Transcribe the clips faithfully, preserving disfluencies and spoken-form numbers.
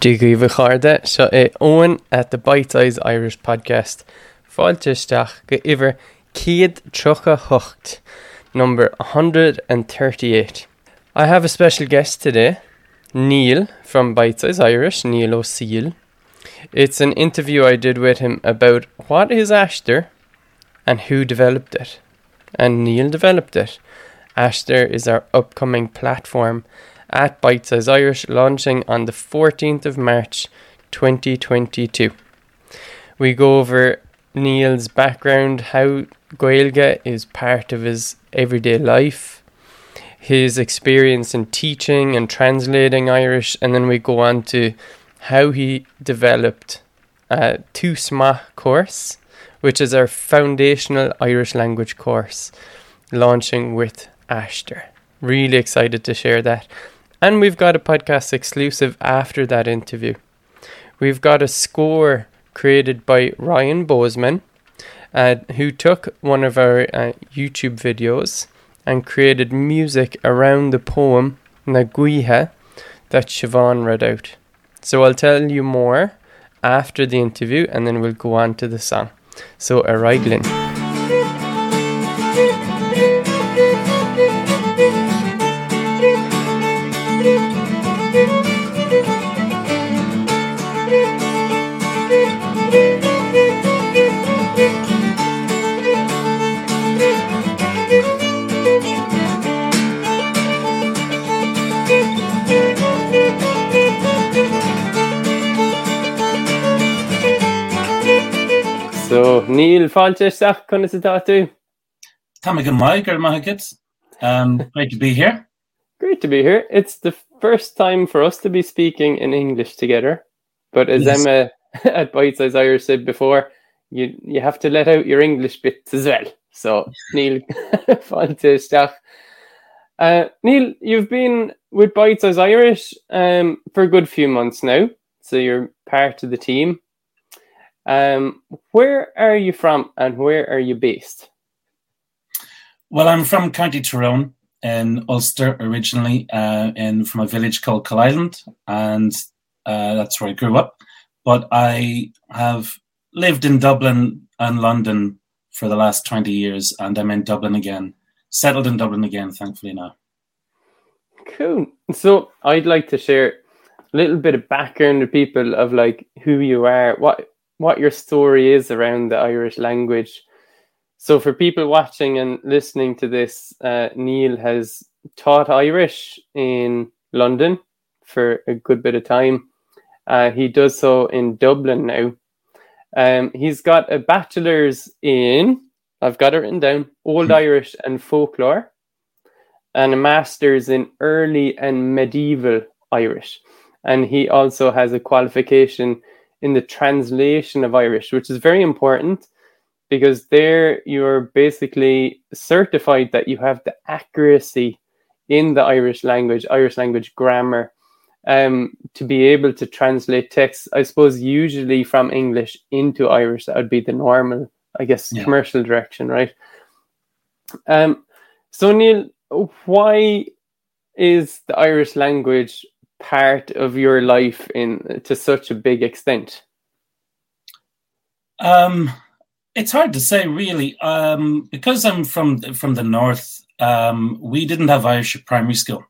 Naguihe Chairde, so é Owen at the Bitesize Irish podcast. Fáilteistach go iver Céad Trocha Hocht, number one hundred thirty-eight. I have a special guest today, Neil from Bitesize Irish, Neil Ó Séaghdha. It's an interview I did with him about what is Aistear and who developed it. And Neil developed it. Aistear is our upcoming platform at Bitesize Irish, launching on the fourteenth of March twenty twenty-two. We go over Neil's background, how Gaeilge is part of his everyday life, his experience in teaching and translating Irish, and then we go on to how he developed a Túsma course, which is our foundational Irish language course, launching with Aistear. Really excited to share that. And we've got a podcast exclusive after that interview. We've got a score created by Ryan Bozeman, uh, who took one of our uh, YouTube videos and created music around the poem Naguihe that Siobhan read out. So I'll tell you more after the interview, and then we'll go on to the song. So, a Raiglin. So, Neil, fáilteistach, cóna is it tú? Táma go mai, gur maith gibs. Um, great to be here. Great to be here. It's the first time for us to be speaking in English together. But as yes. Emma at Bitesize Irish said before, you you have to let out your English bits as well. So, Neil, fáilteistach. Uh, Neil, you've been with Bitesize Irish um, for a good few months now. So you're part of the team. Um, where are you from and where are you based? Well, I'm from County Tyrone in Ulster originally, uh, in, from a village called Cull Island, and uh, that's where I grew up. But I have lived in Dublin and London for the last twenty years, and I'm in Dublin again, settled in Dublin again, thankfully now. Cool. So I'd like to share a little bit of background to people of like who you are, what... what your story is around the Irish language. So for people watching and listening to this, uh, Neil has taught Irish in London for a good bit of time. Uh, he does so in Dublin now. Um, he's got a bachelor's in, I've got it written down, Old mm-hmm. Irish and Folklore, and a master's in Early and Medieval Irish. And he also has a qualification in the translation of Irish, which is very important because there you're basically certified that you have the accuracy in the Irish language, Irish language grammar, um, to be able to translate texts, I suppose, usually from English into Irish. That would be the normal, I guess, yeah. commercial direction, right? Um, so, Neil, why is the Irish language part of your life in to such a big extent? Um, it's hard to say, really. Um, because I'm from from the north, um, we didn't have Irish at primary school.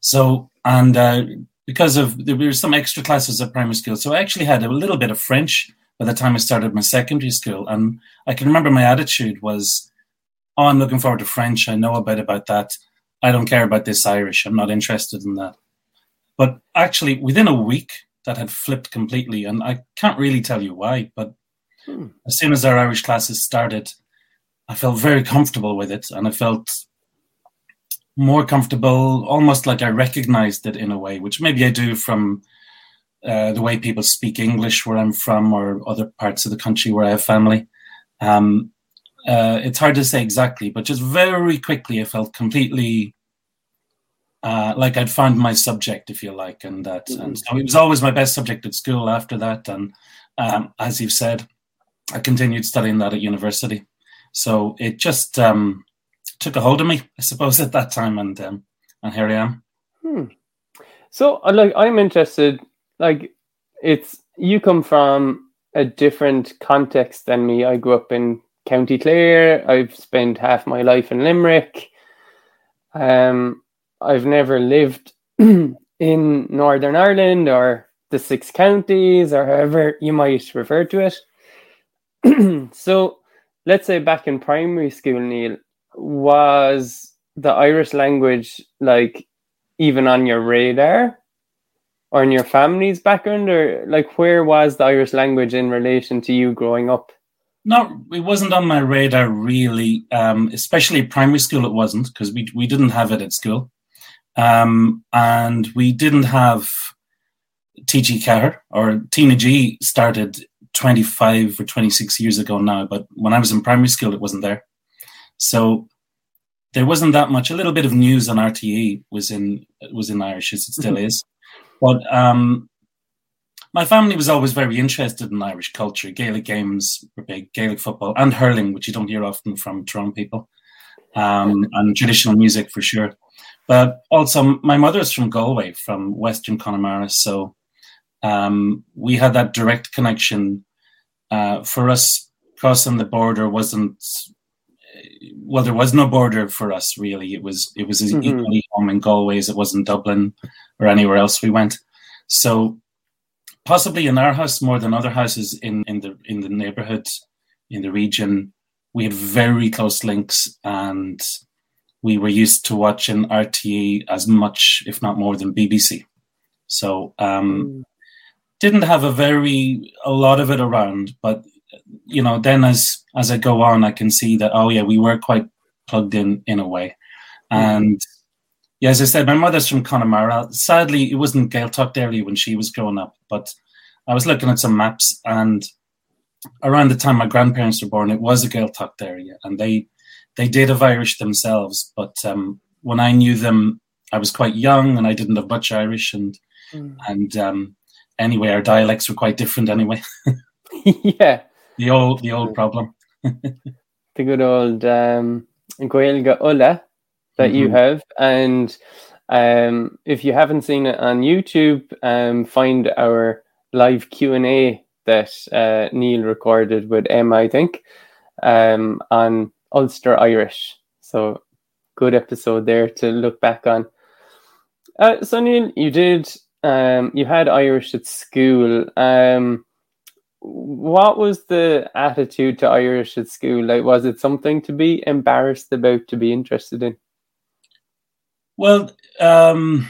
So, and uh, because of there were some extra classes at primary school, so I actually had a little bit of French by the time I started my secondary school, and I can remember my attitude was, "Oh, I'm looking forward to French. I know a bit about that. I don't care about this Irish. I'm not interested in that." But actually, within a week, that had flipped completely. And I can't really tell you why, but hmm. as soon as our Irish classes started, I felt very comfortable with it. And I felt more comfortable, almost like I recognized it in a way, which maybe I do from uh, the way people speak English where I'm from or other parts of the country where I have family. Um, uh, it's hard to say exactly, but just very quickly, I felt completely... Uh, like I'd found my subject, if you like, and that, and so it was always my best subject at school after that. And um, as you've said, I continued studying that at university. So it just um, took a hold of me, I suppose, at that time. And um, and here I am. Hmm. So, like, I'm interested like, it's, you come from a different context than me. I grew up in County Clare. I've spent half my life in Limerick. Um, I've never lived in Northern Ireland or the Six Counties or however you might refer to it. So let's say back in primary school, Neil, was the Irish language like even on your radar or in your family's background, or like where was the Irish language in relation to you growing up? No, it wasn't on my radar really, um, especially primary school. It wasn't, because we we didn't have it at school, um, and we didn't have T G four or Tina G started twenty-five or twenty-six years ago now. But when I was in primary school, it wasn't there. So there wasn't that much. A little bit of news on R T E was in was in Irish, as it still is. But um, my family was always very interested in Irish culture. Gaelic games were big, Gaelic football and hurling, which you don't hear often from Tyrone people, um, and traditional music for sure. But also, my mother's from Galway, from Western Connemara, so um, we had that direct connection. Uh, for us, crossing the border wasn't... Well, there was no border for us, really. It was it was mm-hmm. equally home in Galway as it was in Dublin or anywhere else we went. So possibly in our house more than other houses in, in the in the neighbourhood, in the region, we had very close links, and we were used to watching R T E as much, if not more, than B B C. So um, mm. didn't have a very a lot of it around, but. You know, then as as I go on, I can see that, oh, yeah, we were quite plugged in in a way. And, yeah, as I said, my mother's from Connemara. Sadly, it wasn't Gaeltacht area when she was growing up, but I was looking at some maps, and around the time my grandparents were born, it was a Gaeltacht area, and they they did have Irish themselves. But um, when I knew them, I was quite young, and I didn't have much Irish. And, mm. and um, anyway, our dialects were quite different anyway. Yeah. The old, the old problem. The good old um, Gaelga Ola that mm-hmm. you have. And um, if you haven't seen it on YouTube, um, find our live Q and A that uh, Neil recorded with Emma, I think, um, on Ulster Irish. So good episode there to look back on. Uh, so Neil, you did, um, you had Irish at school. Um What was the attitude to Irish at school? Like, was it something to be embarrassed about, to be interested in? Well, um,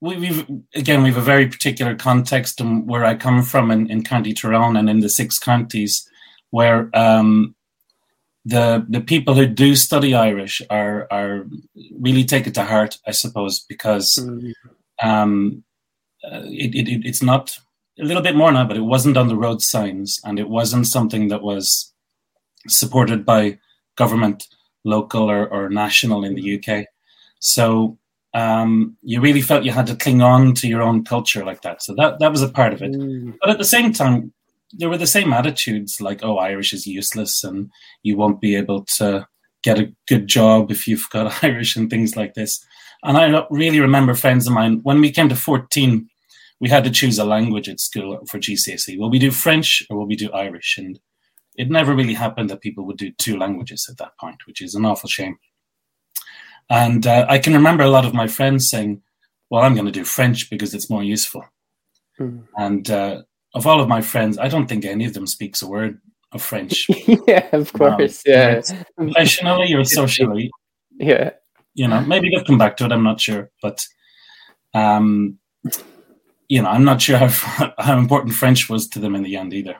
we, we've again, we have a very particular context and where I come from in, in County Tyrone and in the Six Counties, where um, the the people who do study Irish are are really take it to heart, I suppose, because mm. um, it, it, it it's not. A little bit more now, but it wasn't on the road signs, and it wasn't something that was supported by government, local or, or national in the U K. So um, you really felt you had to cling on to your own culture like that. So that, that was a part of it. Mm. But at the same time, there were the same attitudes like, oh, Irish is useless and you won't be able to get a good job if you've got Irish and things like this. And I really remember friends of mine, when we came to fourteen, we had to choose a language at school for G C S E. Will we do French or will we do Irish? And it never really happened that people would do two languages at that point, which is an awful shame. And uh, I can remember a lot of my friends saying, well, I'm going to do French because it's more useful. Mm. And uh, of all of my friends, I don't think any of them speaks a word of French. Yeah, of course. Um, yeah. Professionally or socially. Yeah. You know, maybe they'll come back to it. I'm not sure. But, um, you know, I'm not sure how, how important French was to them in the end either.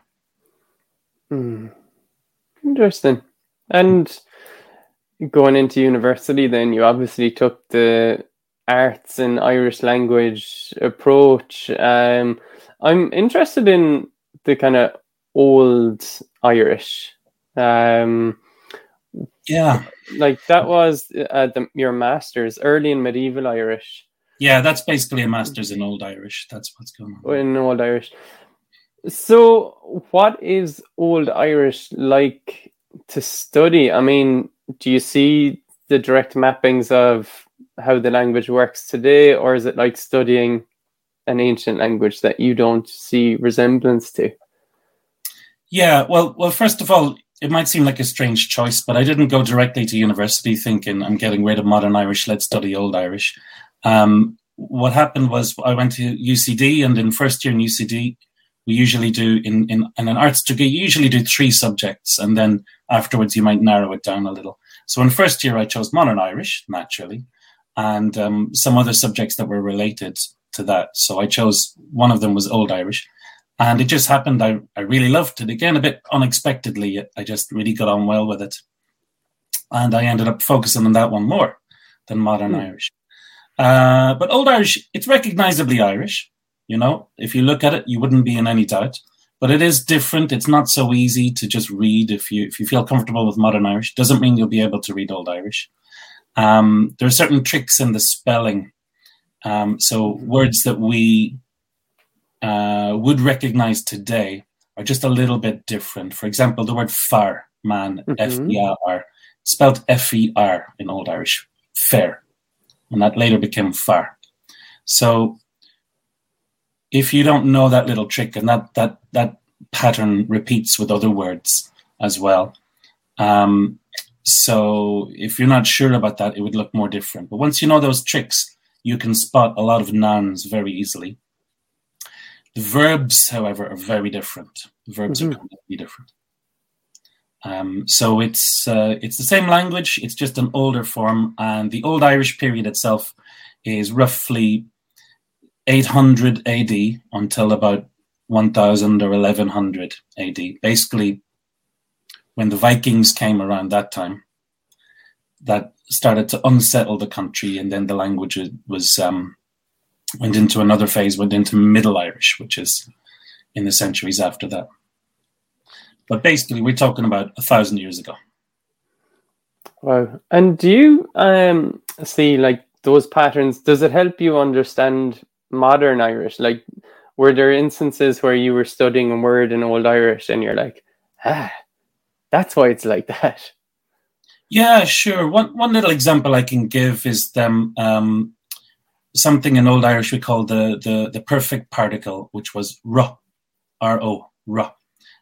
Hmm. Interesting. And going into university then, you obviously took the arts and Irish language approach. Um, I'm interested in the kind of old Irish. Um, yeah. Like that was uh, the, your master's, early and medieval Irish. Yeah, that's basically a master's in Old Irish. That's what's going on. In Old Irish. So what is Old Irish like to study? I mean, do you see the direct mappings of how the language works today, or is it like studying an ancient language that you don't see resemblance to? Yeah, well, well, first of all, it might seem like a strange choice, but I didn't go directly to university thinking I'm getting rid of modern Irish, let's study Old Irish. Um, what happened was I went to U C D, and in first year in U C D, we usually do, in, in, in an arts degree, you usually do three subjects, and then afterwards you might narrow it down a little. So in first year, I chose modern Irish, naturally, and um, some other subjects that were related to that. So I chose, one of them was Old Irish. And it just happened, I, I really loved it. Again, a bit unexpectedly, I just really got on well with it. And I ended up focusing on that one more than modern mm. Irish. Uh, but Old Irish, it's recognisably Irish. You know, if you look at it, you wouldn't be in any doubt. But it is different. It's not so easy to just read if you if you feel comfortable with modern Irish. Doesn't mean you'll be able to read Old Irish. Um, there are certain tricks in the spelling. Um, so words that we... Uh, would recognize today are just a little bit different. For example, the word far, man, mm-hmm. F E R, spelled F E R in Old Irish, fair, and that later became far. So if you don't know that little trick, and that that, that pattern repeats with other words as well. Um, so if you're not sure about that, it would look more different. But once you know those tricks, you can spot a lot of nouns very easily. The verbs, however, are very different. The verbs mm-hmm. are completely different. Um, so it's uh, it's the same language, it's just an older form, and the Old Irish period itself is roughly eight hundred A D until about one thousand or eleven hundred A D. Basically, when the Vikings came around that time, that started to unsettle the country, and then the language was... Um, went into another phase, went into Middle Irish, which is in the centuries after that. But basically, we're talking about a thousand years ago. Wow. And do you um, see, like, those patterns, does it help you understand modern Irish? Like, were there instances where you were studying a word in Old Irish and you're like, ah, that's why it's like that? Yeah, sure. One one little example I can give is them... Um, something in Old Irish we call the, the, the perfect particle, which was ro, R O, ro.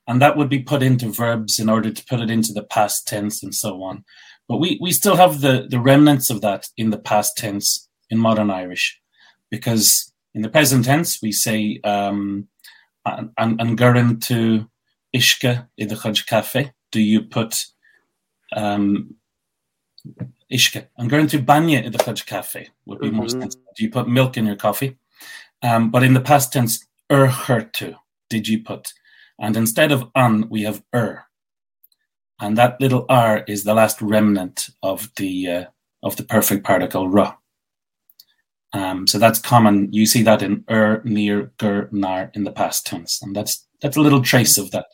And that would be put into verbs in order to put it into the past tense and so on. But we, we still have the, the remnants of that in the past tense in modern Irish, because in the present tense we say um, an, an garan to ishka idachaj cafe. Do you put um, ishka? I'm going to banya in the fudge cafe would be mm-hmm. more sensible. Do you put milk in your coffee? Um, but in the past tense, erhertu, did you put? And instead of an, we have er. And that little r is the last remnant of the uh, of the perfect particle ra. Um, so that's common. You see that in er, near, ger, nar in the past tense. And that's that's a little trace of that.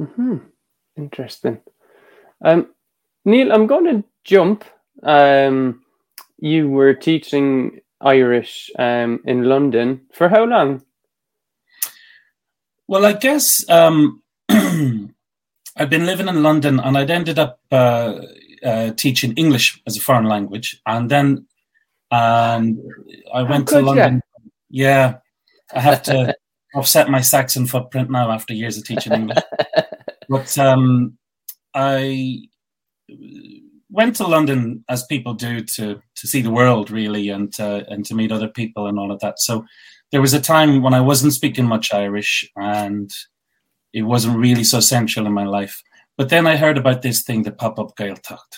Mm-hmm. Interesting. Um Neil, I'm going to jump. Um, you were teaching Irish um, in London for how long? Well, I guess um, I've been living in London, and I'd ended up uh, uh, teaching English as a foreign language. And then um, I went to London. You? Yeah, I have to offset my Saxon footprint now after years of teaching English. But um, I... went to London, as people do, to to see the world, really, and uh, and to meet other people and all of that. So there was a time when I wasn't speaking much Irish, and it wasn't really so central in my life. But then I heard about this thing, the Pop-up Gaeltacht,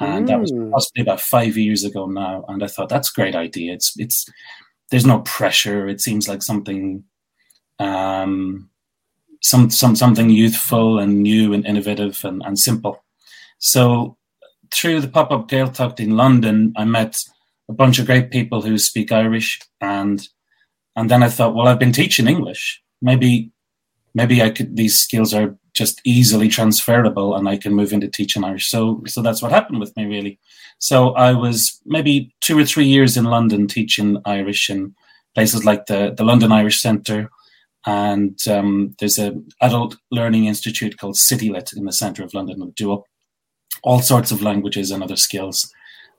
and mm. that was possibly about five years ago now. And I thought, that's a great idea. It's it's there's no pressure. It seems like something um some some something youthful and new and innovative and, and simple. So through the Pop-Up Gaeltacht in London, I met a bunch of great people who speak Irish. And and then I thought, well, I've been teaching English. Maybe maybe I could. These skills are just easily transferable, and I can move into teaching Irish. So so that's what happened with me, really. So I was maybe two or three years in London teaching Irish in places like the, the London Irish Centre. And um, there's an adult learning institute called CityLit in the centre of London, with Dual. All sorts of languages and other skills,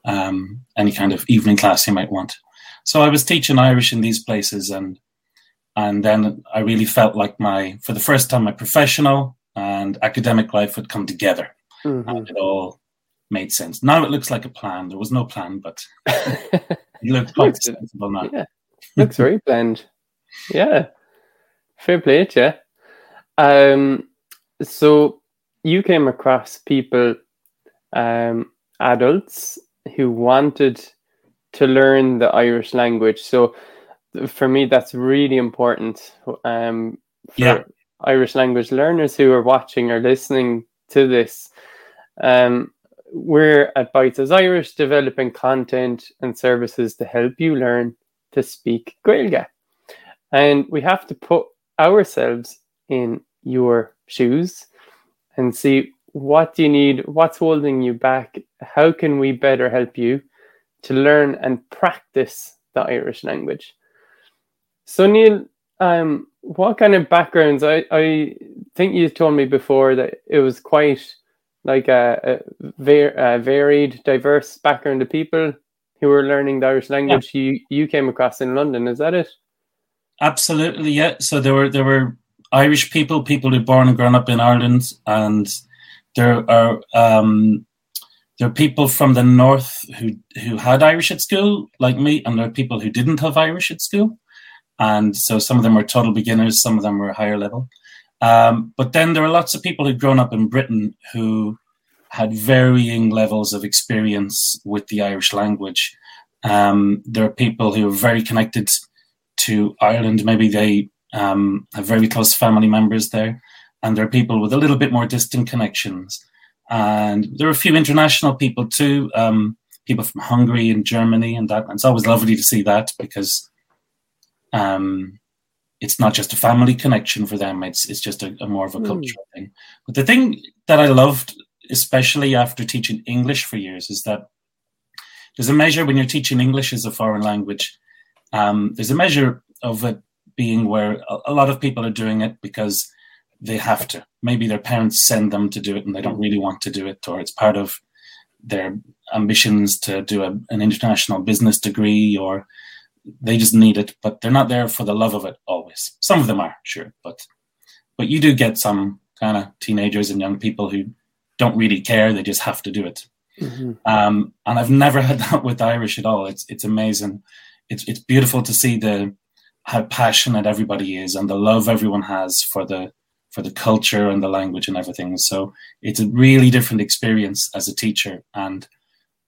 um, any kind of evening class you might want. So I was teaching Irish in these places, and and then I really felt like my, for the first time, my professional and academic life would come together. Mm-hmm. And it all made sense. Now it looks like a plan. There was no plan, but it looked quite sensible now. Yeah. Looks very planned. Yeah. Fair play, yeah. Um, so you came across people, um, adults who wanted to learn the Irish language. So for me, that's really important, um, for yeah. Irish language learners who are watching or listening to this. Um, we're at Bitesize Irish developing content and services to help you learn to speak Gaeilge. And we have to put ourselves in your shoes and see, what do you need? What's holding you back? How can we better help you to learn and practice the Irish language? So Neil, um, what kind of backgrounds? I, I think you told me before that it was quite like a, a, var- a varied, diverse background of people who were learning the Irish language. Yeah. You you came across in London, is that it? Absolutely, yeah. So there were there were Irish people, people who were born and grown up in Ireland, and there are um, there are people from the north who who had Irish at school, like me, and there are people who didn't have Irish at school. And so some of them were total beginners, some of them were higher level. Um, but then there are lots of people who'd grown up in Britain who had varying levels of experience with the Irish language. Um, there are people who are very connected to Ireland. Maybe they um, have very close family members there. And there are people with a little bit more distant connections. And there are a few international people too, um, people from Hungary and Germany and that. And it's always lovely to see that, because Um, it's not just a family connection for them. It's it's just a, a more of a cultural mm. thing. But the thing that I loved, especially after teaching English for years, is that there's a measure when you're teaching English as a foreign language, um, there's a measure of it being where a, a lot of people are doing it because they have to. Maybe their parents send them to do it and they don't really want to do it, or it's part of their ambitions to do a, an international business degree, or they just need it, but they're not there for the love of it always. Some of them are, sure, but but you do get some kind of teenagers and young people who don't really care. They just have to do it. Mm-hmm. Um, and I've never had that with Irish at all. It's it's amazing. It's it's beautiful to see the how passionate everybody is and the love everyone has for the for the culture and the language and everything. So it's a really different experience as a teacher, and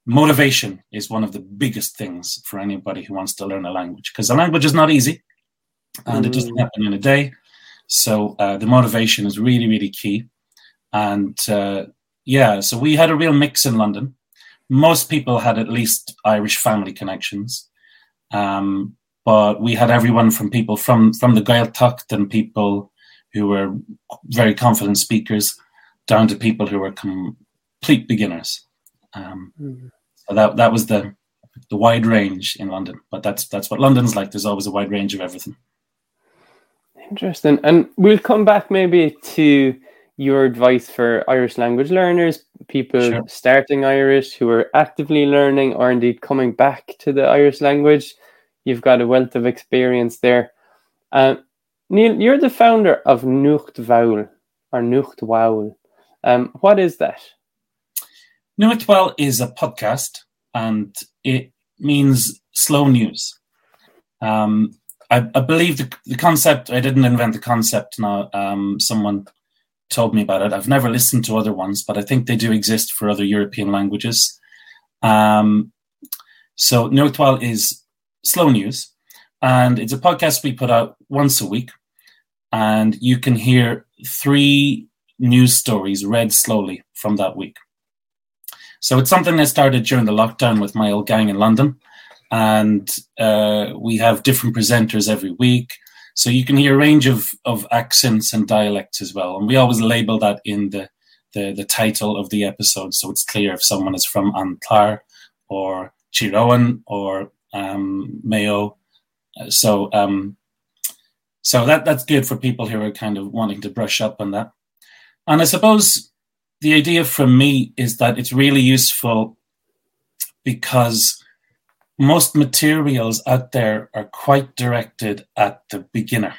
motivation is one of the biggest things for anybody who wants to learn a language, because the language is not easy and mm. it doesn't happen in a day. So uh, the motivation is really, really key. And uh, yeah, so we had a real mix in London. Most people had at least Irish family connections. Um, but we had everyone from people from, from the Gaeltacht and people who were very confident speakers down to people who were complete beginners. Um, mm. So that that was the the wide range in London, but that's that's what London's like. There's always a wide range of everything. Interesting, and we'll come back maybe to your advice for Irish language learners, people sure. starting Irish who are actively learning or indeed coming back to the Irish language. You've got a wealth of experience there. Uh, Neil, you're the founder of Nuacht Bhual or Nuacht Bhual. Um, what is that? Nuacht Bhual is a podcast, and it means slow news. Um, I, I believe the, the concept, I didn't invent the concept now. Um, someone told me about it. I've never listened to other ones, but I think they do exist for other European languages. Um, so Nuacht Bhual is slow news, and it's a podcast we put out once a week, and you can hear three news stories read slowly from that week. So it's something I started during the lockdown with my old gang in London, and uh, we have different presenters every week. So you can hear a range of, of accents and dialects as well. And we always label that in the, the, the title of the episode, so it's clear if someone is from Antlar or Chiroan or um, Mayo. So um, so that that's good for people who are kind of wanting to brush up on that. And I suppose the idea from me is that it's really useful because most materials out there are quite directed at the beginner.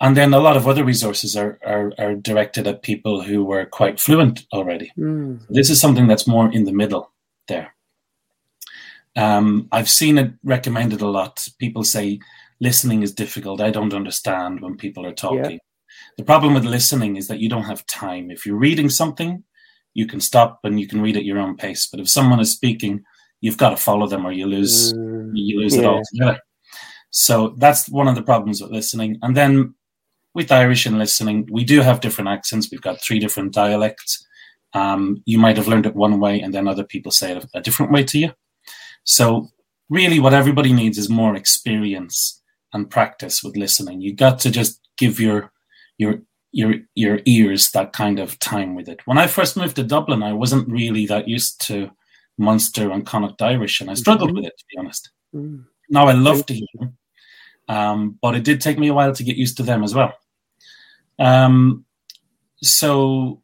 And then a lot of other resources are are, are directed at people who were quite fluent already. Mm. This is something that's more in the middle there. Um, I've seen it recommended a lot. People say listening is difficult. I don't understand when people are talking. Yeah. The problem with listening is that you don't have time. If you're reading something, you can stop and you can read at your own pace. But if someone is speaking, you've got to follow them or you lose, mm, you lose yeah. it altogether. So that's one of the problems with listening. And then with Irish and listening, we do have different accents. We've got three different dialects. Um, you might have learned it one way and then other people say it a different way to you. So really what everybody needs is more experience and practice with listening. You got to just give your your your your ears that kind of time with it. When I first moved to Dublin, I wasn't really that used to Munster and Connacht Irish, and I struggled mm-hmm. with it, to be honest. Mm. Now I love to hear them, um, but it did take me a while to get used to them as well. Um, so,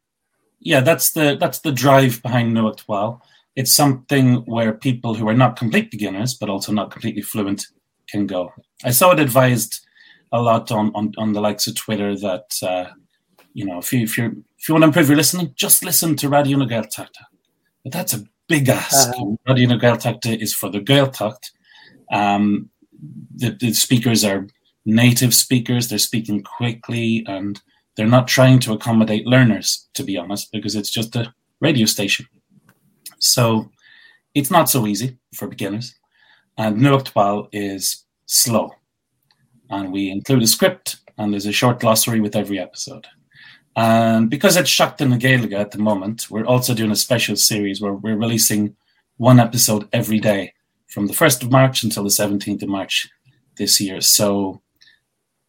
yeah, that's the that's the drive behind Nuacht Bhual. It's something where people who are not complete beginners, but also not completely fluent, can go. I saw it advised a lot on, on, on the likes of Twitter that, uh, you know, if you if you if you want to improve your listening, just listen to Radio na Gaeltachta. But that's a big ask. Uh-huh. Radio na Gaeltachta is for the Gaeltacht. Um, the, the speakers are native speakers. They're speaking quickly and they're not trying to accommodate learners, to be honest, because it's just a radio station. So it's not so easy for beginners. And Nuacht Bhual is slow. And we include a script and there's a short glossary with every episode. And because it's Seacht na Gaeilge at the moment, we're also doing a special series where we're releasing one episode every day from the first of March until the seventeenth of March this year. So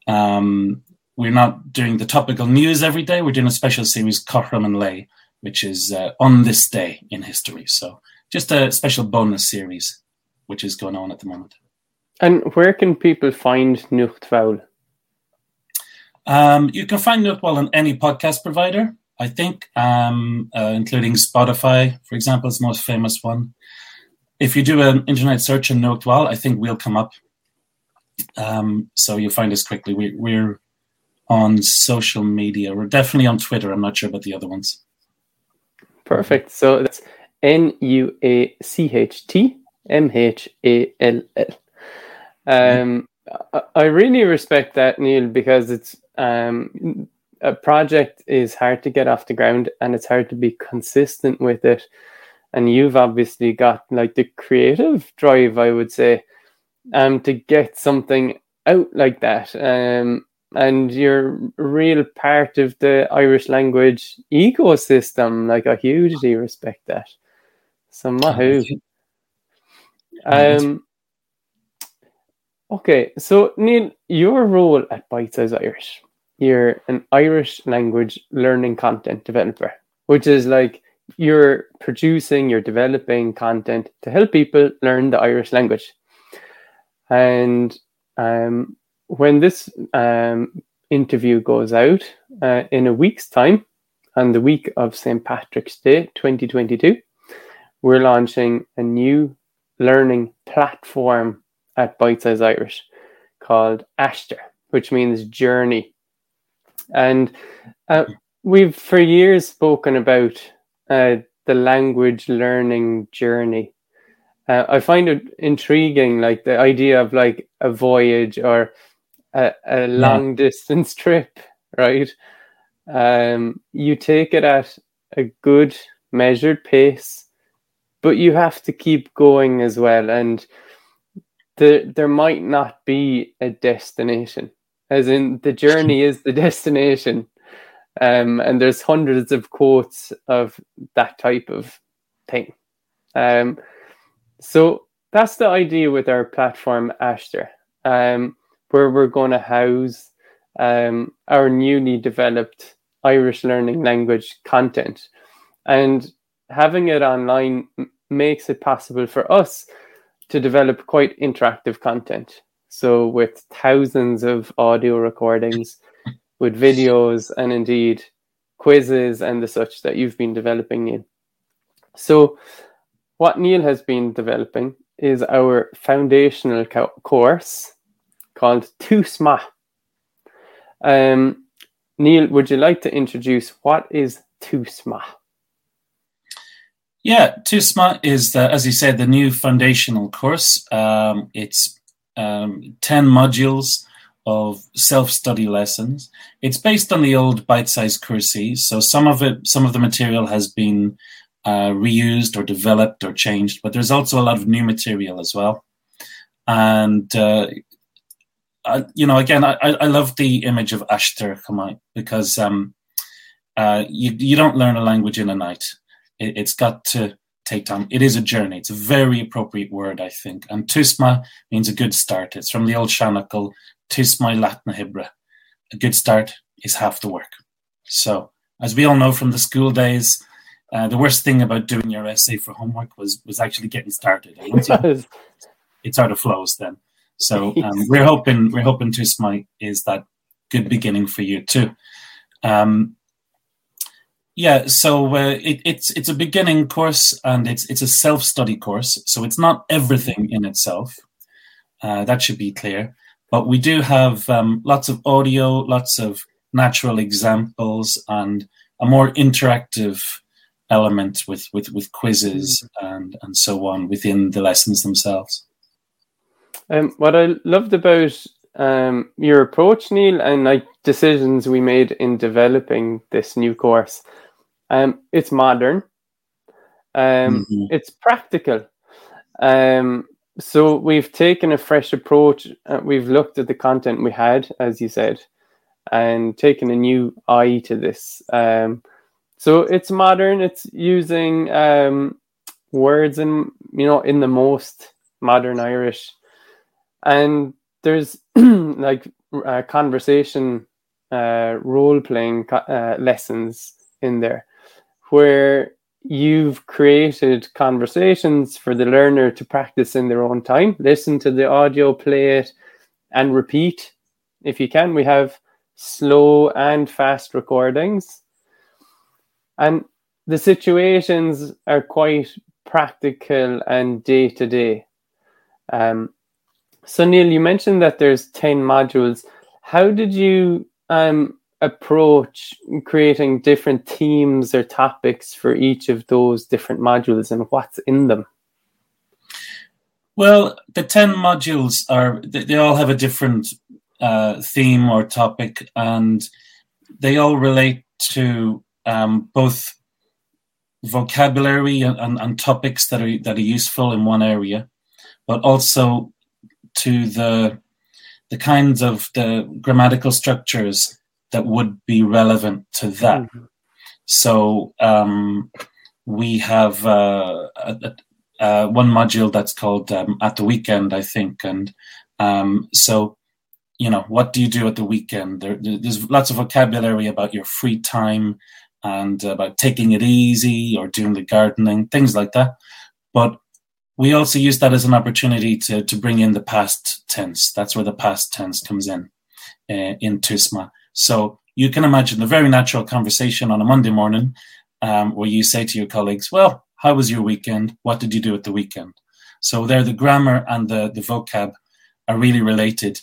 um, we're not doing the topical news every day. We're doing a special series, Cochram and Lay, which is uh, on this day in history. So just a special bonus series, which is going on at the moment. And where can people find Nuacht Bhual? Um, you can find Nuacht Bhual on any podcast provider, I think, um, uh, including Spotify, for example, is the most famous one. If you do an internet search in Nuacht Bhual, I think we'll come up. Um, so you'll find us quickly. We, we're on social media. We're definitely on Twitter. I'm not sure about the other ones. Perfect. So that's N U A C H T M H A L L. Um, yeah. I really respect that, Neil, because it's um, a project is hard to get off the ground and it's hard to be consistent with it. And you've obviously got like the creative drive, I would say, um, to get something out like that. Um, and you're a real part of the Irish language ecosystem. Like, I hugely respect that. So, mahoo. Um, okay, so Neil, your role at Bitesize Irish, you're an Irish language learning content developer, which is like, you're producing, you're developing content to help people learn the Irish language. And um, when this um, interview goes out uh, in a week's time, on the week of Saint Patrick's Day twenty twenty-two, we're launching a new learning platform at Bitesize Irish called Aistear, which means journey. And uh, we've for years spoken about Uh, the language learning journey. Uh, I find it intriguing, like the idea of like a voyage or a, a long yeah. distance trip, right? Um, you take it at a good measured pace, but you have to keep going as well. And the, there might not be a destination, as in the journey is the destination. Um, and there's hundreds of quotes of that type of thing. Um, so that's the idea with our platform, Aistear, um, where we're going to house um, our newly developed Irish learning language content. And having it online m- makes it possible for us to develop quite interactive content. So with thousands of audio recordings, with videos and indeed quizzes and the such that you've been developing in. So what Neil has been developing is our foundational co- course called Túsma. Um, Neil, would you like to introduce what is Túsma? Yeah, Túsma is, the, as you said, the new foundational course. Um, it's um, ten modules of self-study lessons. It's based on the old bite-sized courses, so some of it, some of the material has been uh, reused or developed or changed, but there's also a lot of new material as well. And uh, I, you know, again, I, I love the image of Aistear Chomai, because um, uh, you you don't learn a language in a night. It, it's got to take time. It is a journey. It's a very appropriate word, I think. And Túsma means a good start. It's from the old Shanachal. Túsma Leat na Hoibre. A good start is half the work. So, as we all know from the school days, uh, the worst thing about doing your essay for homework was was actually getting started. And once you, it sort of flows then. So um, we're hoping we're hoping Túsma is that good beginning for you too. Um, yeah. So uh, it, it's it's a beginning course, and it's it's a self-study course. So it's not everything in itself. Uh, that should be clear. But we do have um, lots of audio, lots of natural examples, and a more interactive element with, with, with quizzes and, and so on within the lessons themselves. Um, what I loved about um, your approach, Neil, and like decisions we made in developing this new course, um, it's modern, um, mm-hmm. it's practical. Um, So we've taken a fresh approach. Uh, we've looked at the content we had, as you said, and taken a new eye to this. Um, so it's modern. It's using um, words in, you know, in the most modern Irish. And there's like uh, conversation, uh, role-playing co- uh, lessons in there where you've created conversations for the learner to practice in their own time. Listen to the audio, play it, and repeat if you can. We have slow and fast recordings. And the situations are quite practical and day-to-day. Um, so, Neil, you mentioned that there's ten modules. How did you... Um, approach creating different themes or topics for each of those different modules, and what's in them? Well, the ten modules are, they all have a different uh, theme or topic, and they all relate to um, both vocabulary and, and, and topics that are that are useful in one area, but also to the the kinds of the grammatical structures that would be relevant to that. Mm-hmm. So um, we have uh, a, a, a one module that's called um, At the Weekend, I think. And um, so, you know, what do you do at the weekend? There, there's lots of vocabulary about your free time and about taking it easy or doing the gardening, things like that. But we also use that as an opportunity to, to bring in the past tense. That's where the past tense comes in, uh, in Túsma. So you can imagine the very natural conversation on a Monday morning um, where you say to your colleagues, well, how was your weekend? What did you do at the weekend? So there the grammar and the, the vocab are really related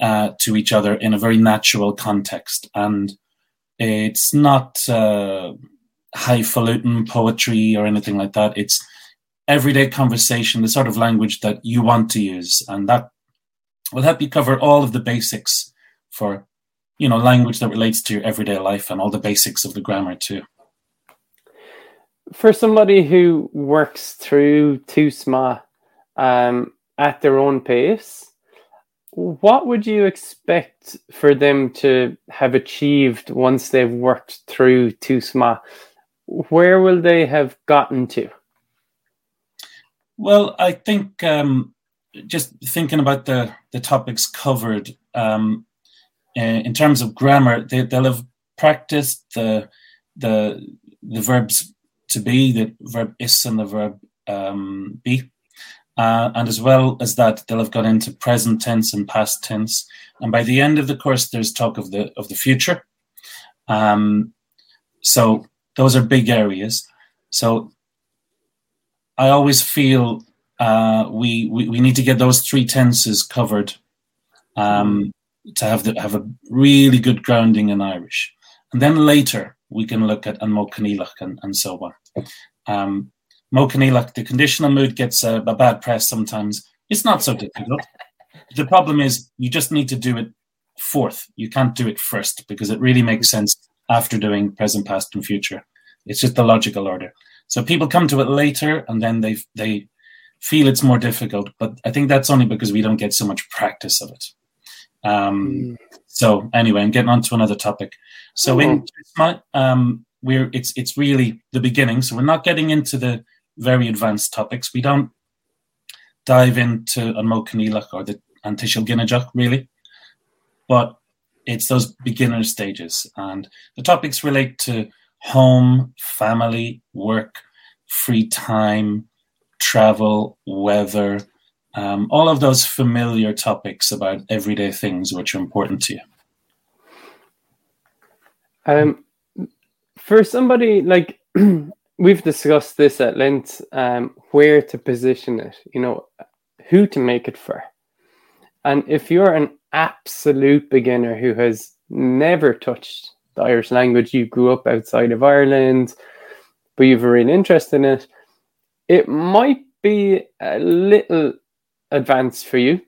uh, to each other in a very natural context. And it's not uh, highfalutin poetry or anything like that. It's everyday conversation, the sort of language that you want to use. And that will help you cover all of the basics for, you know, language that relates to your everyday life and all the basics of the grammar too. For somebody who works through Túsma um, at their own pace, what would you expect for them to have achieved once they've worked through Túsma? Where will they have gotten to? Well, I think um, just thinking about the, the topics covered, um, in terms of grammar, they, they'll have practiced the the the verbs to be, the verb is and the verb um, be. Uh, and as well as that, they'll have gone into present tense and past tense. And by the end of the course, there's talk of the of the future. Um, so those are big areas. So I always feel uh, we, we we need to get those three tenses covered um, to have the, have a really good grounding in Irish, and then later we can look at an Mócaníleach and, and so on. Um, Mócaníleach, the conditional mood gets a, a bad press sometimes. It's not so difficult. The problem is you just need to do it fourth. You can't do it first because it really makes sense after doing present, past, and future. It's just the logical order. So people come to it later and then they they feel it's more difficult. But I think that's only because we don't get so much practice of it. Um, mm. So anyway, I'm getting on to another topic. So mm-hmm. in Túsma, um, we're it's it's really the beginning. So we're not getting into the very advanced topics. We don't dive into an Mócaníleach or the Antishil Gineadach really, but it's those beginner stages. And the topics relate to home, family, work, free time, travel, weather, um, all of those familiar topics about everyday things which are important to you. Um, for somebody like we've discussed this at length, um, where to position it, you know, who to make it for. And if you're an absolute beginner who has never touched the Irish language, you grew up outside of Ireland, but you've a real interest in it, it might be a little advanced for you,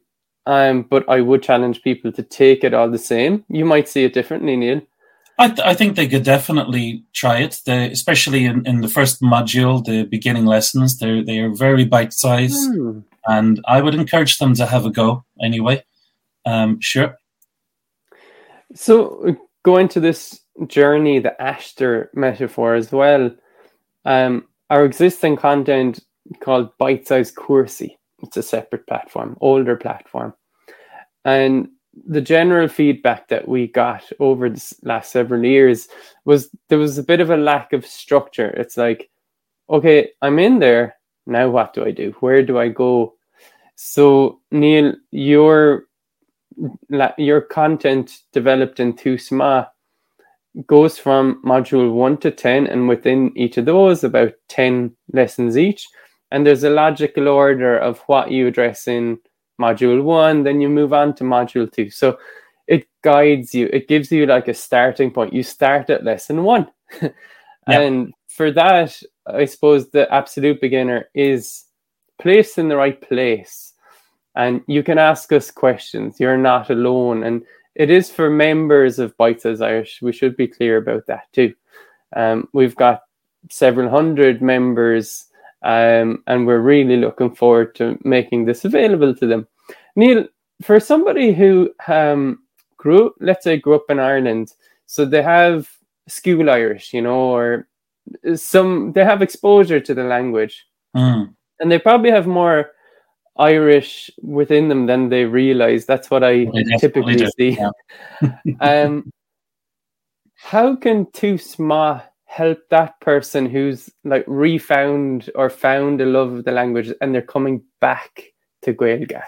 um, but I would challenge people to take it all the same. You might see it differently, Neil. I, th- I think they could definitely try it, the, especially in, in the first module, the beginning lessons. They're, they are very bite-sized, mm. and I would encourage them to have a go anyway. Um, sure. So going to this journey, the Aistear metaphor as well, um, our existing content called Bite Size Coursey. It's a separate platform, older platform. And the general feedback that we got over the last several years was there was a bit of a lack of structure. It's like, okay, I'm in there. Now what do I do? Where do I go? So Neil, your your content developed in Túsma goes from module one to ten, and within each of those, about ten lessons each. And there's a logical order of what you address in module one, then you move on to module two. So it guides you. It gives you like a starting point. You start at lesson one. Yep. And for that, I suppose the absolute beginner is placed in the right place. And you can ask us questions. You're not alone. And it is for members of Bitesize Irish. We should be clear about that too. Um, we've got several hundred members, um, and we're really looking forward to making this available to them. Neil, for somebody who um, grew, let's say grew up in Ireland, so they have school Irish, you know, or some, they have exposure to the language. Mm. And they probably have more Irish within them than they realize. That's what I typically see. Yeah. um, how can Túsma help that person who's like refound or found a love of the language and they're coming back to Gaeilge?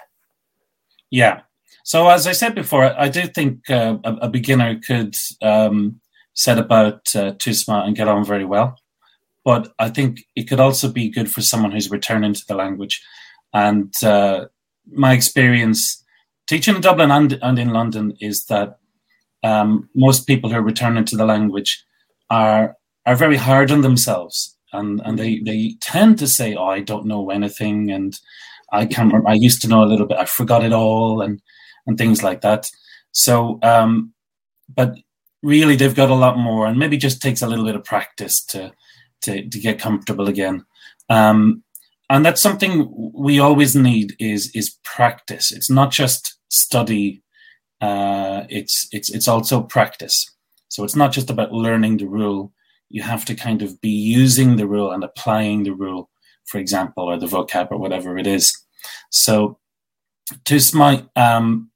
Yeah. So as I said before, I do think uh, a, a beginner could um, set about uh, Túsma and get on very well. But I think it could also be good for someone who's returning to the language. And uh, my experience teaching in Dublin and, and in London is that um, most people who are returning to the language are are very hard on themselves, and, and they, they tend to say, "Oh, I don't know anything," and "I can't remember. I used to know a little bit. I forgot it all," and and things like that. So, um, but really, they've got a lot more, and maybe just takes a little bit of practice to to, to get comfortable again. Um, And that's something we always need is is practice. It's not just study; uh, it's it's it's also practice. So it's not just about learning the rule. You have to kind of be using the rule and applying the rule, for example, or the vocab or whatever it is. So, Túsma, um,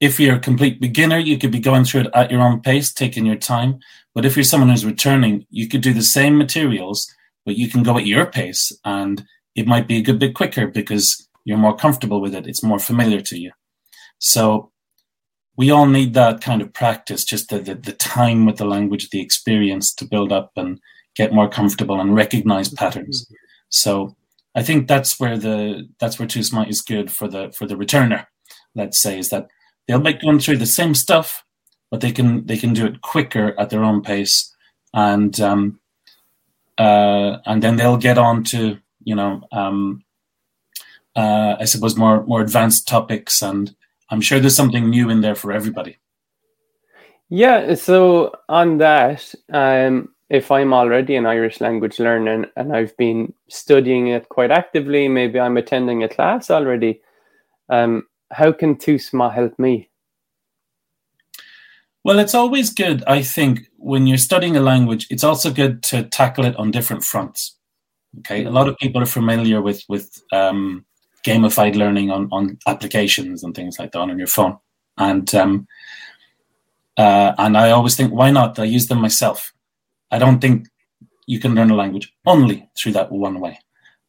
if you're a complete beginner, you could be going through it at your own pace, taking your time. But if you're someone who's returning, you could do the same materials, but you can go at your pace, and it might be a good bit quicker because you're more comfortable with it. It's more familiar to you. So we all need that kind of practice, just the, the, the time with the language, the experience to build up and get more comfortable and recognize patterns. So I think that's where the that's where Túsma is good for the for the returner. Let's say is that they'll be going through the same stuff, but they can they can do it quicker at their own pace, and um, uh, and then they'll get on to you know um, uh, I suppose more more advanced topics, and I'm sure there's something new in there for everybody. Yeah. So on that, um, if I'm already an Irish language learner and, and I've been studying it quite actively, maybe I'm attending a class already. Um, how can Túsma help me? Well, it's always good, I think, when you're studying a language, it's also good to tackle it on different fronts. Okay, a lot of people are familiar with with um, gamified learning on, on applications and things like that on your phone, and um, uh, and I always think, why not? I use them myself. I don't think you can learn a language only through that one way.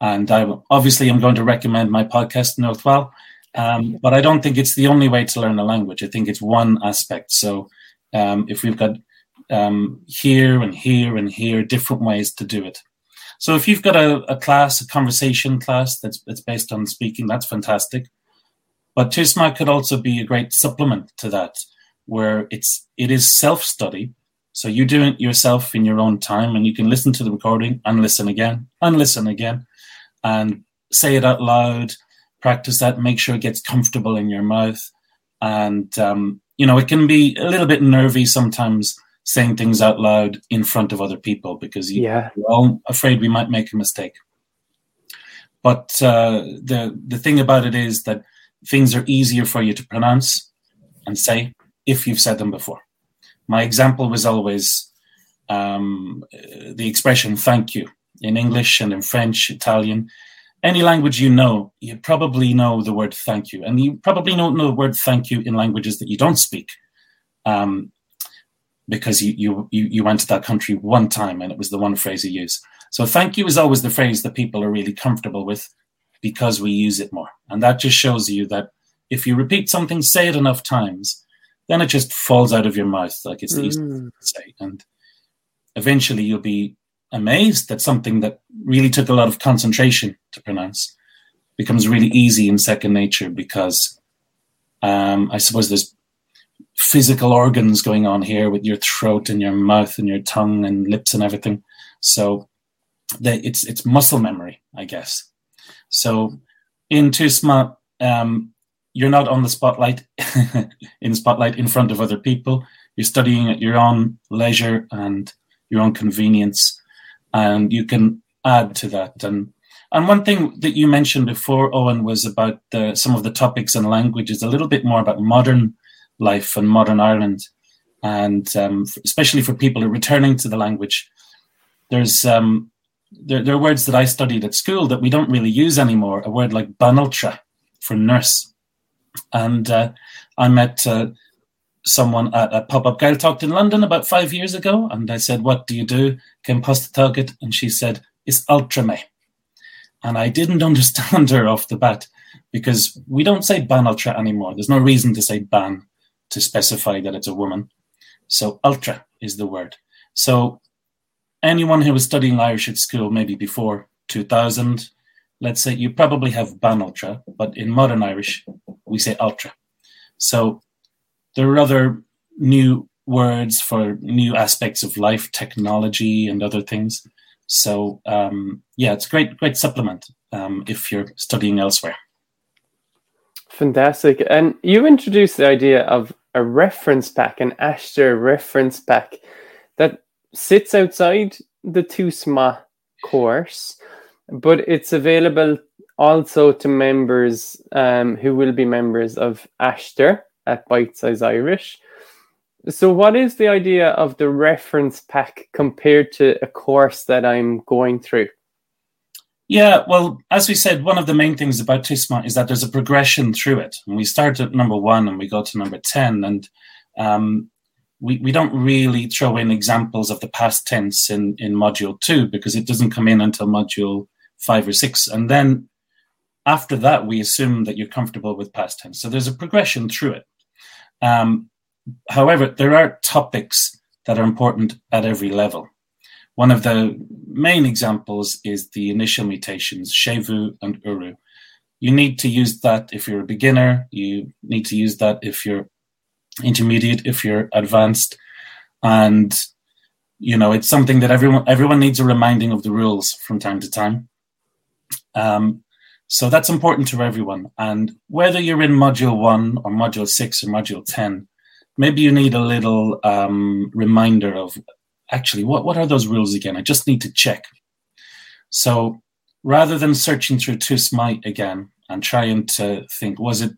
And I will, obviously, I'm going to recommend my podcast, Nuacht Bhual, um, but I don't think it's the only way to learn a language. I think it's one aspect. So um, if we've got um, here and here and here, different ways to do it. So if you've got a, a class, a conversation class that's, that's based on speaking, that's fantastic. But Túsma could also be a great supplement to that, where it's it is self-study. So you do it yourself in your own time, and you can listen to the recording and listen again and listen again and say it out loud, practice that, make sure it gets comfortable in your mouth. And, um, you know, it can be a little bit nervy sometimes saying things out loud in front of other people because you, yeah. you're all afraid we might make a mistake. But uh, the, the thing about it is that things are easier for you to pronounce and say if you've said them before. My example was always um, the expression thank you in English and in French, Italian. Any language you know, you probably know the word thank you. And you probably don't know the word thank you in languages that you don't speak um, because you, you, you went to that country one time and it was the one phrase you use. So thank you is always the phrase that people are really comfortable with because we use it more. And that just shows you that if you repeat something, say it enough times, then it just falls out of your mouth like it's the easiest thing to say. And eventually you'll be amazed that something that really took a lot of concentration to pronounce becomes really easy in second nature because um, I suppose there's physical organs going on here with your throat and your mouth and your tongue and lips and everything. So they, it's it's muscle memory, I guess. So in Túsma, um you're not on the spotlight, in spotlight in front of other people. You're studying at your own leisure and your own convenience, and you can add to that. And and one thing that you mentioned before, Owen, was about the, some of the topics and languages, a little bit more about modern life and modern Ireland, and um, especially for people who are returning to the language. There's um, there, there are words that I studied at school that we don't really use anymore, a word like banaltra for nurse. And uh, I met uh, someone at a Pop-up Gaeltacht in London about five years ago. And I said, what do you do? Can post the target? And she said, it's ultrame. And I didn't understand her off the bat because we don't say ban ultra anymore. There's no reason to say ban to specify that it's a woman. So ultra is the word. So anyone who was studying Irish at school, maybe before two thousand, let's say you probably have ban ultra, but in modern Irish, we say ultra. So there are other new words for new aspects of life, technology and other things. So um, yeah, it's a great, great supplement um, if you're studying elsewhere. Fantastic. And you introduced the idea of a reference pack, an Aistear reference pack that sits outside the Túsma course. But it's available also to members um, who will be members of Aistear at Bitesize Irish. So what is the idea of the reference pack compared to a course that I'm going through? Yeah, well, as we said, one of the main things about Túsma is that there's a progression through it. And we start at number one and we go to number ten. And um, we, we don't really throw in examples of the past tense in, in module two because it doesn't come in until module five or six. And then after that, we assume that you're comfortable with past tense. So there's a progression through it. Um, however, there are topics that are important at every level. One of the main examples is the initial mutations, Shevu and Uru. You need to use that if you're a beginner. You need to use that if you're intermediate, if you're advanced. And, you know, it's something that everyone everyone needs a reminding of the rules from time to time. Um, so that's important to everyone. And whether you're in Module one or Module six or Module ten, maybe you need a little um, reminder of, actually, what, what are those rules again? I just need to check. So rather than searching through Túsma again and trying to think, was it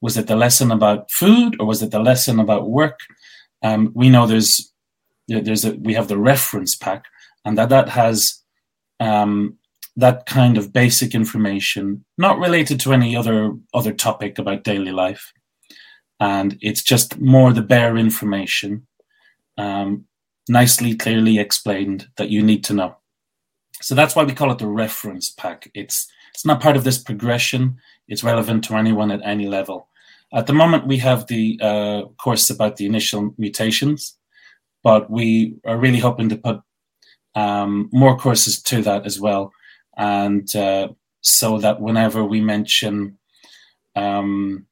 was it the lesson about food or was it the lesson about work? Um, we know there's there's a, we have the reference pack, and that that has um, that kind of basic information, not related to any other other topic about daily life, and it's just more the bare information, um, nicely, clearly explained that you need to know. So that's why we call it the reference pack. It's it's not part of this progression. It's relevant to anyone at any level. At the moment, we have the uh, course about the initial mutations, but we are really hoping to put um, more courses to that as well, and uh, so that whenever we mention um,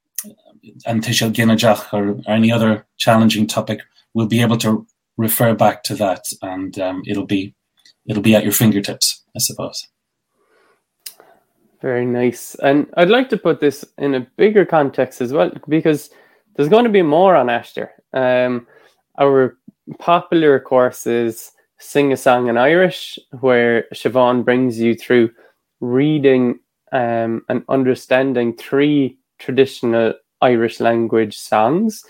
Antishal Ginajach or any other challenging topic, we'll be able to refer back to that, and um, it'll be it'll be at your fingertips, I suppose. Very nice. And I'd like to put this in a bigger context as well, because there's going to be more on Aistear. Um, our popular course is Sing a Song in Irish, where Siobhan brings you through reading um, and understanding three traditional Irish language songs.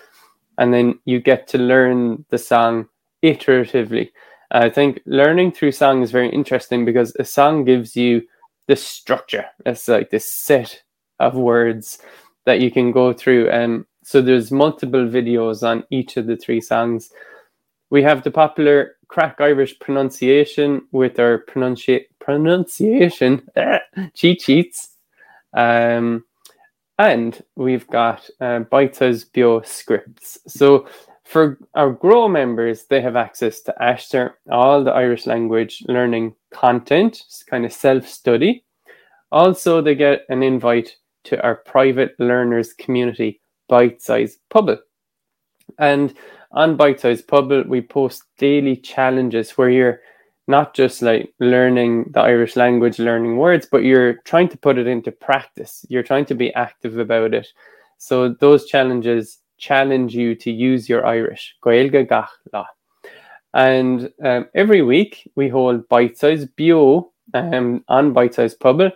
And then you get to learn the song iteratively. I think learning through song is very interesting because a song gives you this structure. It's like this set of words that you can go through. And so there's multiple videos on each of the three songs. We have the popular Crack Irish pronunciation with our pronunci- pronunciation cheat sheets. Um, and we've got uh, Bitesize Bio scripts. So for our Grow members, they have access to Aistear, all the Irish language learning content, kind of self-study. Also, they get an invite to our private learners community, Bitesize Pubble. And on Bitesize Pubble, we post daily challenges where you're not just like learning the Irish language, learning words, but you're trying to put it into practice. You're trying to be active about it. So those challenges challenge you to use your Irish. And um, every week we hold Bitesize Bio um, on Bitesize Pubble.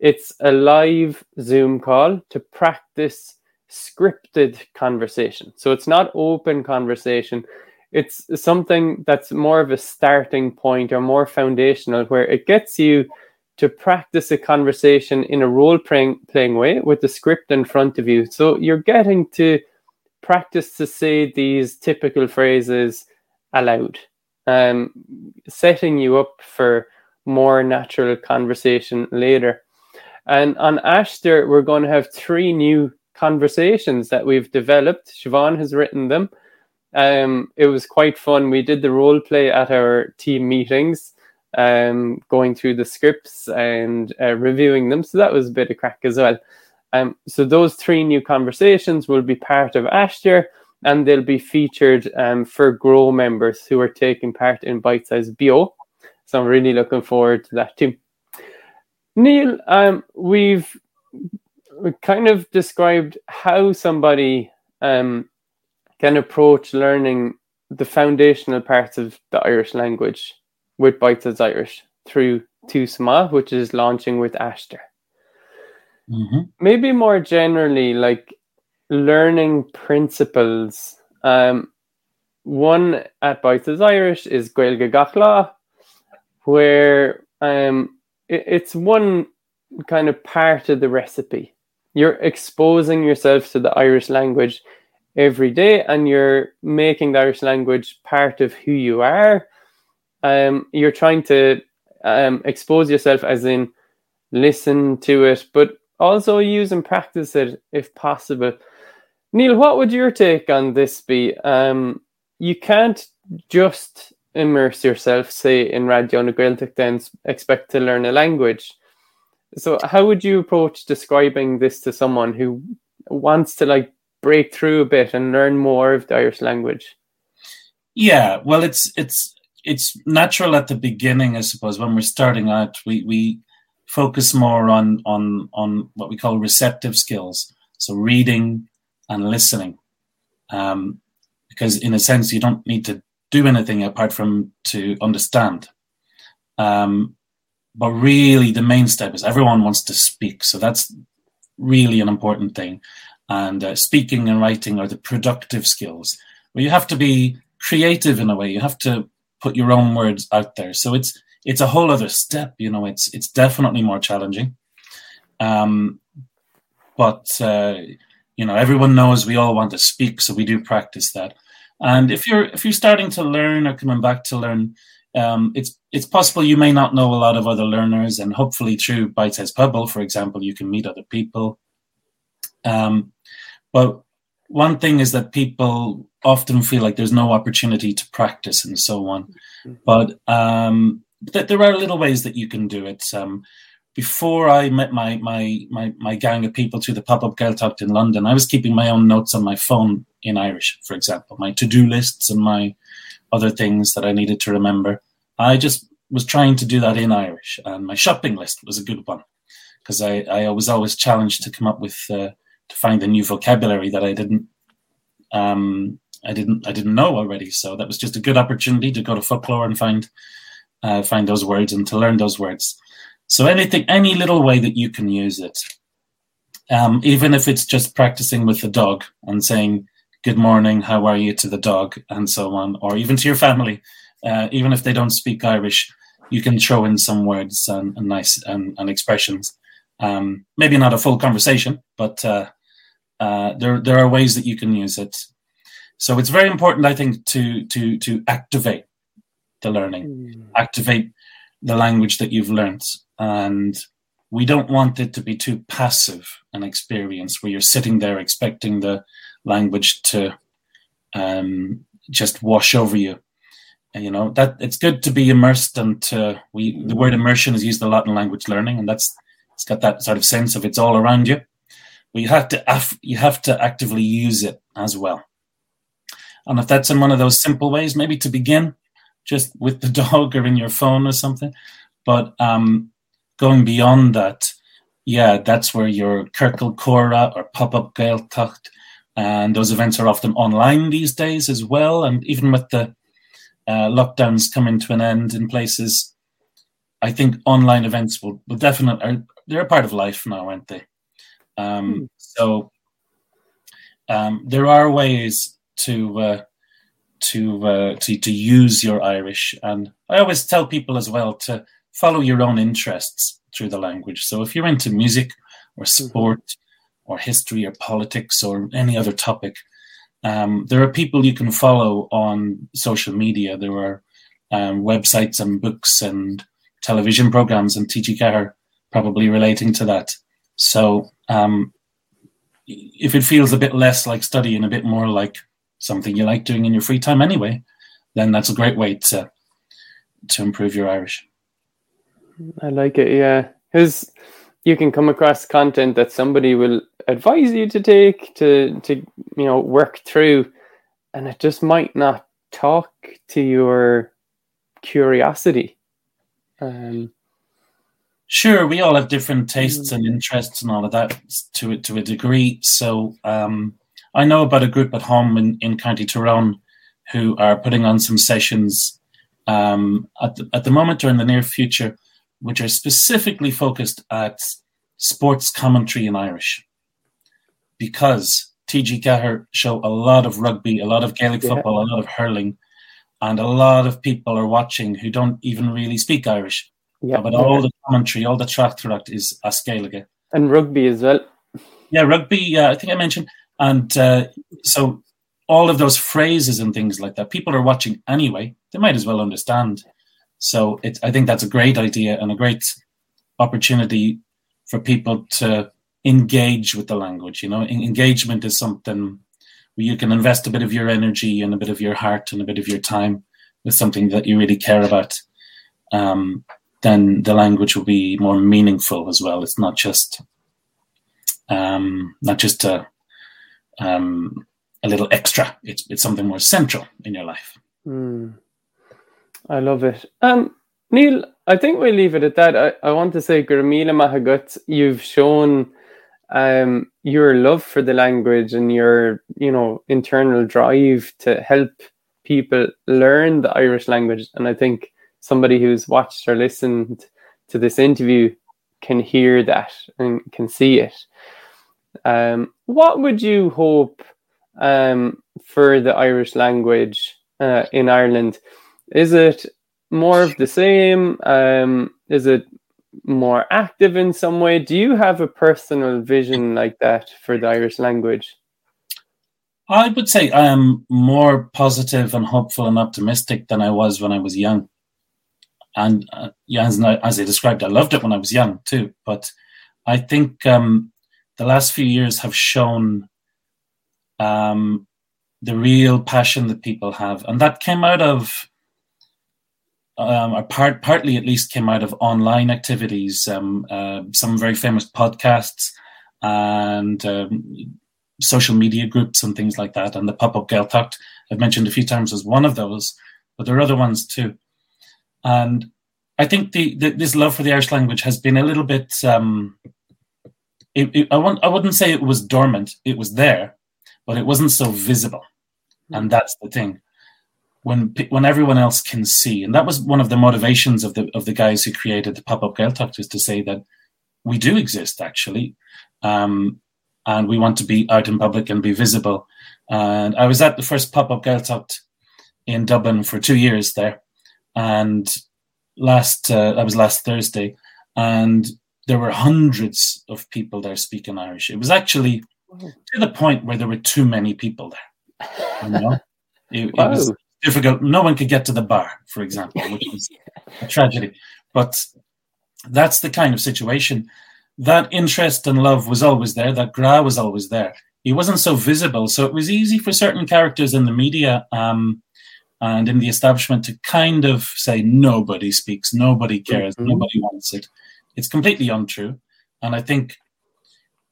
It's a live Zoom call to practice scripted conversation. So it's not open conversation. It's something that's more of a starting point or more foundational, where it gets you to practice a conversation in a role-playing playing way with the script in front of you. So you're getting to practice to say these typical phrases aloud, um, setting you up for more natural conversation later. And on Aistear, we're going to have three new conversations that we've developed. Siobhan has written them. Um, it was quite fun. We did the role play at our team meetings, um, going through the scripts and uh, reviewing them. So that was a bit of crack as well. Um, so those three new conversations will be part of Aistear, and they'll be featured um, for Grow members who are taking part in Bitesize Bio. So I'm really looking forward to that too. Neil, um, we've kind of described how somebody um, can approach learning the foundational parts of the Irish language with Bitesize Irish through Túsma, which is launching with Aistear. Mm-hmm. Maybe more generally, like learning principles. Um, one at Bitesize Irish is Gaeilge Gachla, where um, it, it's one kind of part of the recipe. You're exposing yourself to the Irish language every day, and you're making the Irish language part of who you are. Um, you're trying to um, expose yourself, as in listen to it, but also use and practice it if possible. Neil, what would your take on this be? Um, you can't just immerse yourself, say, in Radio na Gaeltachta and expect to learn a language. So how would you approach describing this to someone who wants to, like, break through a bit and learn more of the Irish language? Yeah, well, it's it's it's natural at the beginning, I suppose. When we're starting out, we, we focus more on, on, on what we call receptive skills, so reading and listening, um, because in a sense you don't need to do anything apart from to understand. Um, but really the main step is everyone wants to speak, so that's really an important thing. And uh, speaking and writing are the productive skills, where you have to be creative in a way. You have to put your own words out there. So it's it's a whole other step, you know. It's it's definitely more challenging. Um, but uh, you know, everyone knows we all want to speak, so we do practice that. And if you're if you're starting to learn or coming back to learn, um, it's it's possible you may not know a lot of other learners, and hopefully through Bitesize Pebble, for example, you can meet other people. Um, but one thing is that people often feel like there's no opportunity to practice and so on. Mm-hmm. But um, th- there are little ways that you can do it. Um, before I met my, my my my gang of people through the Pop-up Gaeltacht in London, I was keeping my own notes on my phone in Irish, for example, my to-do lists and my other things that I needed to remember. I just was trying to do that in Irish, and my shopping list was a good one because I, I was always challenged to come up with... Uh, to find a new vocabulary that I didn't, um, I didn't, I didn't know already. So that was just a good opportunity to go to folklore and find, uh, find those words and to learn those words. So anything, any little way that you can use it, um, even if it's just practicing with the dog and saying good morning, how are you to the dog, and so on, or even to your family, uh, even if they don't speak Irish, you can throw in some words and, and nice and, and expressions. Um, maybe not a full conversation, but uh, uh, there there are ways that you can use it. So it's very important, I think, to to to activate the learning, mm. activate the language that you've learned. And we don't want it to be too passive an experience where you're sitting there expecting the language to um, just wash over you. You know, that it's good to be immersed, and to, we the word immersion is used a lot in language learning, and that's it's got that sort of sense of it's all around you. But you have to af- you have to actively use it as well. And if that's in one of those simple ways, maybe to begin just with the dog or in your phone or something. But um, going beyond that, yeah, that's where your Circle Cora or Pop-up Gaeltacht, and those events are often online these days as well. And even with the uh, lockdowns coming to an end in places, I think online events will, will definitely... Are, they're a part of life now, aren't they? Um, mm. So um, there are ways to uh, to, uh, to to use your Irish, and I always tell people as well to follow your own interests through the language. So if you're into music or sport mm. or history or politics or any other topic, um, there are people you can follow on social media. There are um, websites and books and television programs and T G four probably relating to that. So um, if it feels a bit less like study and a bit more like something you like doing in your free time anyway, then that's a great way to to improve your Irish. I like it, yeah. Because you can come across content that somebody will advise you to take, to, to you know, work through, and it just might not talk to your curiosity. Um, sure, we all have different tastes and interests and all of that to to a degree. So um, I know about a group at home in, in County Tyrone who are putting on some sessions um, at the, at the moment or in the near future, which are specifically focused at sports commentary in Irish, because T G four show a lot of rugby, a lot of Gaelic yeah. football, a lot of hurling. And a lot of people are watching who don't even really speak Irish. Yeah, but all yeah. the commentary, all the trachtracht is as Gaeilge. And rugby as well. Yeah, rugby, yeah, I think I mentioned. And uh, so all of those phrases and things like that, people are watching anyway. They might as well understand. So it, I think that's a great idea and a great opportunity for people to engage with the language. You know, engagement is something... You can invest a bit of your energy and a bit of your heart and a bit of your time with something that you really care about, um, then the language will be more meaningful as well. It's not just um, not just a um, a little extra. It's it's something more central in your life. Mm. I love it. Um, Neil, I think we'll leave it at that. I, I want to say, Gurmila Mahagut, you've shown um, your love for the language and your, you know, internal drive to help people learn the Irish language. And I think somebody who's watched or listened to this interview can hear that and can see it. Um, what would you hope um, for the Irish language uh, in Ireland? Is it more of the same? Um, is it more active in some way? Do you have a personal vision like that for the Irish language? I would say I am more positive and hopeful and optimistic than I was when I was young. And uh, yeah, as, as I described, I loved it when I was young too. But I think um, the last few years have shown um, the real passion that people have. And that came out of... Um, or part, partly at least came out of online activities, um, uh, some very famous podcasts and um, social media groups and things like that. And the Pop-up Gaeltacht, I've mentioned a few times, as one of those, but there are other ones too. And I think the, the this love for the Irish language has been a little bit, um, it, it, I, want, I wouldn't say it was dormant, it was there, but it wasn't so visible. And that's the thing. When when everyone else can see, and that was one of the motivations of the of the guys who created the Pop-up Gaeltacht, is to say that we do exist actually, um, and we want to be out in public and be visible. And I was at the first Pop-up Gaeltacht in Dublin for two years there, and last uh, that was last Thursday, and there were hundreds of people there speaking Irish. It was actually to the point where there were too many people there. You know, it, it was difficult. No one could get to the bar, for example, which is a tragedy. But that's the kind of situation. That interest and love was always there. That gra was always there. He wasn't so visible, so it was easy for certain characters in the media um, and in the establishment to kind of say nobody speaks, nobody cares, mm-hmm. nobody wants it. It's completely untrue. And I think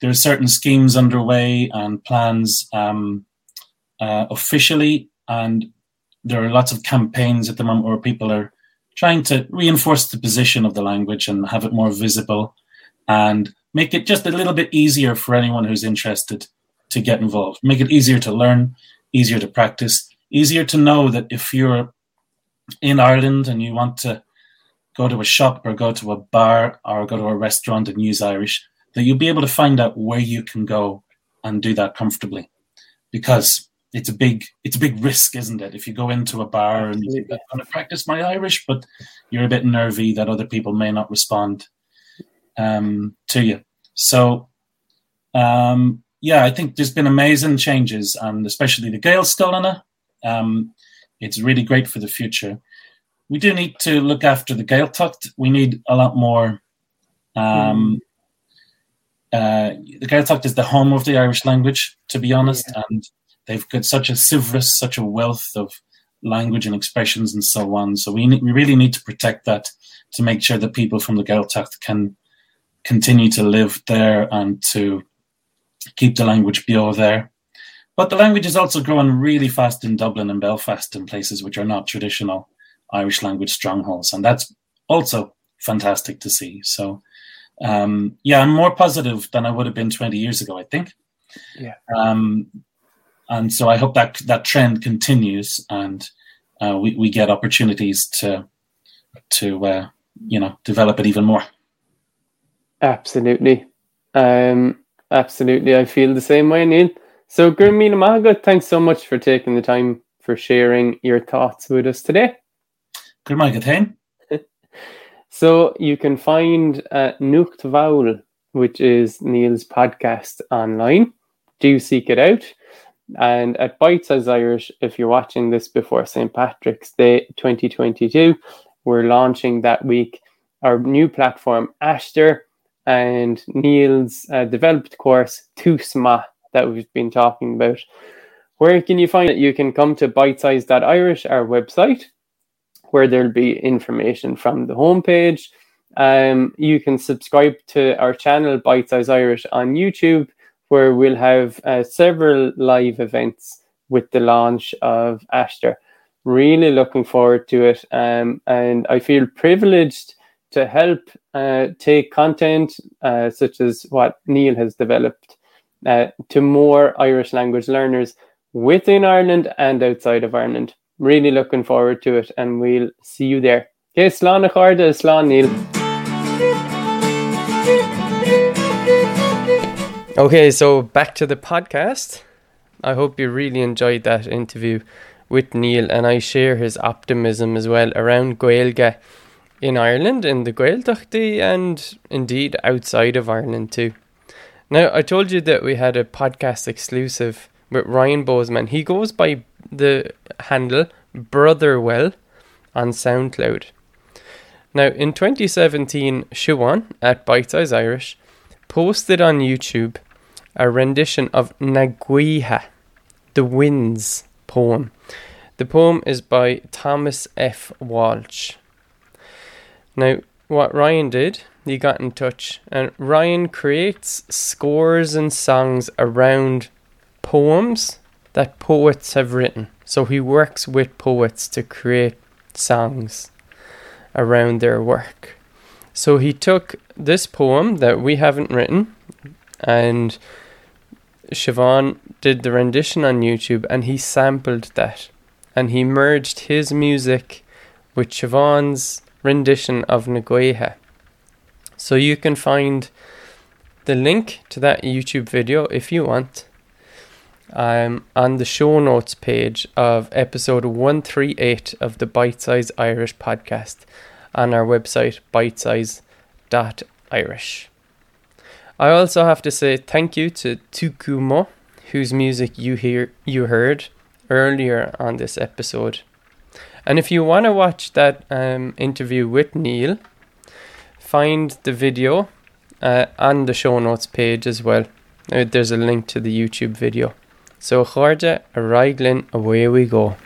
there are certain schemes underway and plans um, uh, officially, and there are lots of campaigns at the moment where people are trying to reinforce the position of the language and have it more visible and make it just a little bit easier for anyone who's interested to get involved. Make it easier to learn, easier to practice, easier to know that if you're in Ireland and you want to go to a shop or go to a bar or go to a restaurant and use Irish, that you'll be able to find out where you can go and do that comfortably. Because It's a big, it's a big risk, isn't it? If you go into a bar and you think, I'm going to practice my Irish, but you're a bit nervy that other people may not respond um, to you. So, um, yeah, I think there's been amazing changes, and especially the Gaelscoileanna. Um, it's really great for the future. We do need to look after the Gaeltacht. We need a lot more. Um, uh, the Gaeltacht is the home of the Irish language, to be honest, yeah. and they've got such a silverous, such a wealth of language and expressions and so on. So we ne- we really need to protect that to make sure that people from the Gaeltacht can continue to live there and to keep the language pure there. But the language is also growing really fast in Dublin and Belfast and places which are not traditional Irish language strongholds. And that's also fantastic to see. So, um, yeah, I'm more positive than I would have been twenty years ago, I think. Yeah. Um, And so I hope that that trend continues, and uh, we we get opportunities to to uh, you know develop it even more. Absolutely, um, absolutely. I feel the same way, Neil. So, Gurmila Mahagut, thanks so much for taking the time for sharing your thoughts with us today. Gurmila So you can find uh, Nuacht Bhual, which is Neil's podcast, online. Do seek it out. And at Bitesize Irish, if you're watching this before Saint Patrick's Day twenty twenty-two, we're launching that week our new platform, Aistear, and Neil's uh, developed course, Túsma, that we've been talking about. Where can you find it? You can come to bitesize dot irish, our website, where there'll be information from the homepage. Um, you can subscribe to our channel Bitesize Irish on YouTube, where we'll have uh, several live events with the launch of Aistear. Really looking forward to it, um, and I feel privileged to help uh, take content uh, such as what Neil has developed uh, to more Irish language learners within Ireland and outside of Ireland. Really looking forward to it, and we'll see you there. Okay, slán na chairde, slán Neil. Okay, so back to the podcast. I hope you really enjoyed that interview with Neil, and I share his optimism as well around Gaeilge in Ireland, in the Gaeltachta, and indeed outside of Ireland too. Now, I told you that we had a podcast exclusive with Ryan Bozeman. He goes by the handle Brotherwell on SoundCloud. Now, in twenty seventeen, Siobhan at Bitesize Irish posted on YouTube a rendition of Naguihe, the Winds poem. The poem is by Thomas F. Walsh. Now, what Ryan did, he got in touch, and Ryan creates scores and songs around poems that poets have written. So he works with poets to create songs around their work. So he took this poem that we haven't written, and Siobhan did the rendition on YouTube, and he sampled that, and he merged his music with Siobhan's rendition of Naguihe. So you can find the link to that YouTube video if you want um, on the show notes page of episode one thirty-eight of the Bitesize Irish podcast on our website bitesize dot irish. I also have to say thank you to Tukumo, whose music you hear you heard earlier on this episode. And if you want to watch that um, interview with Neil, find the video uh, on the show notes page as well. Uh, there's a link to the YouTube video. So, chairde, araighlin, away we go.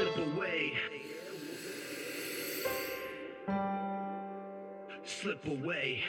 slip away. Slip away.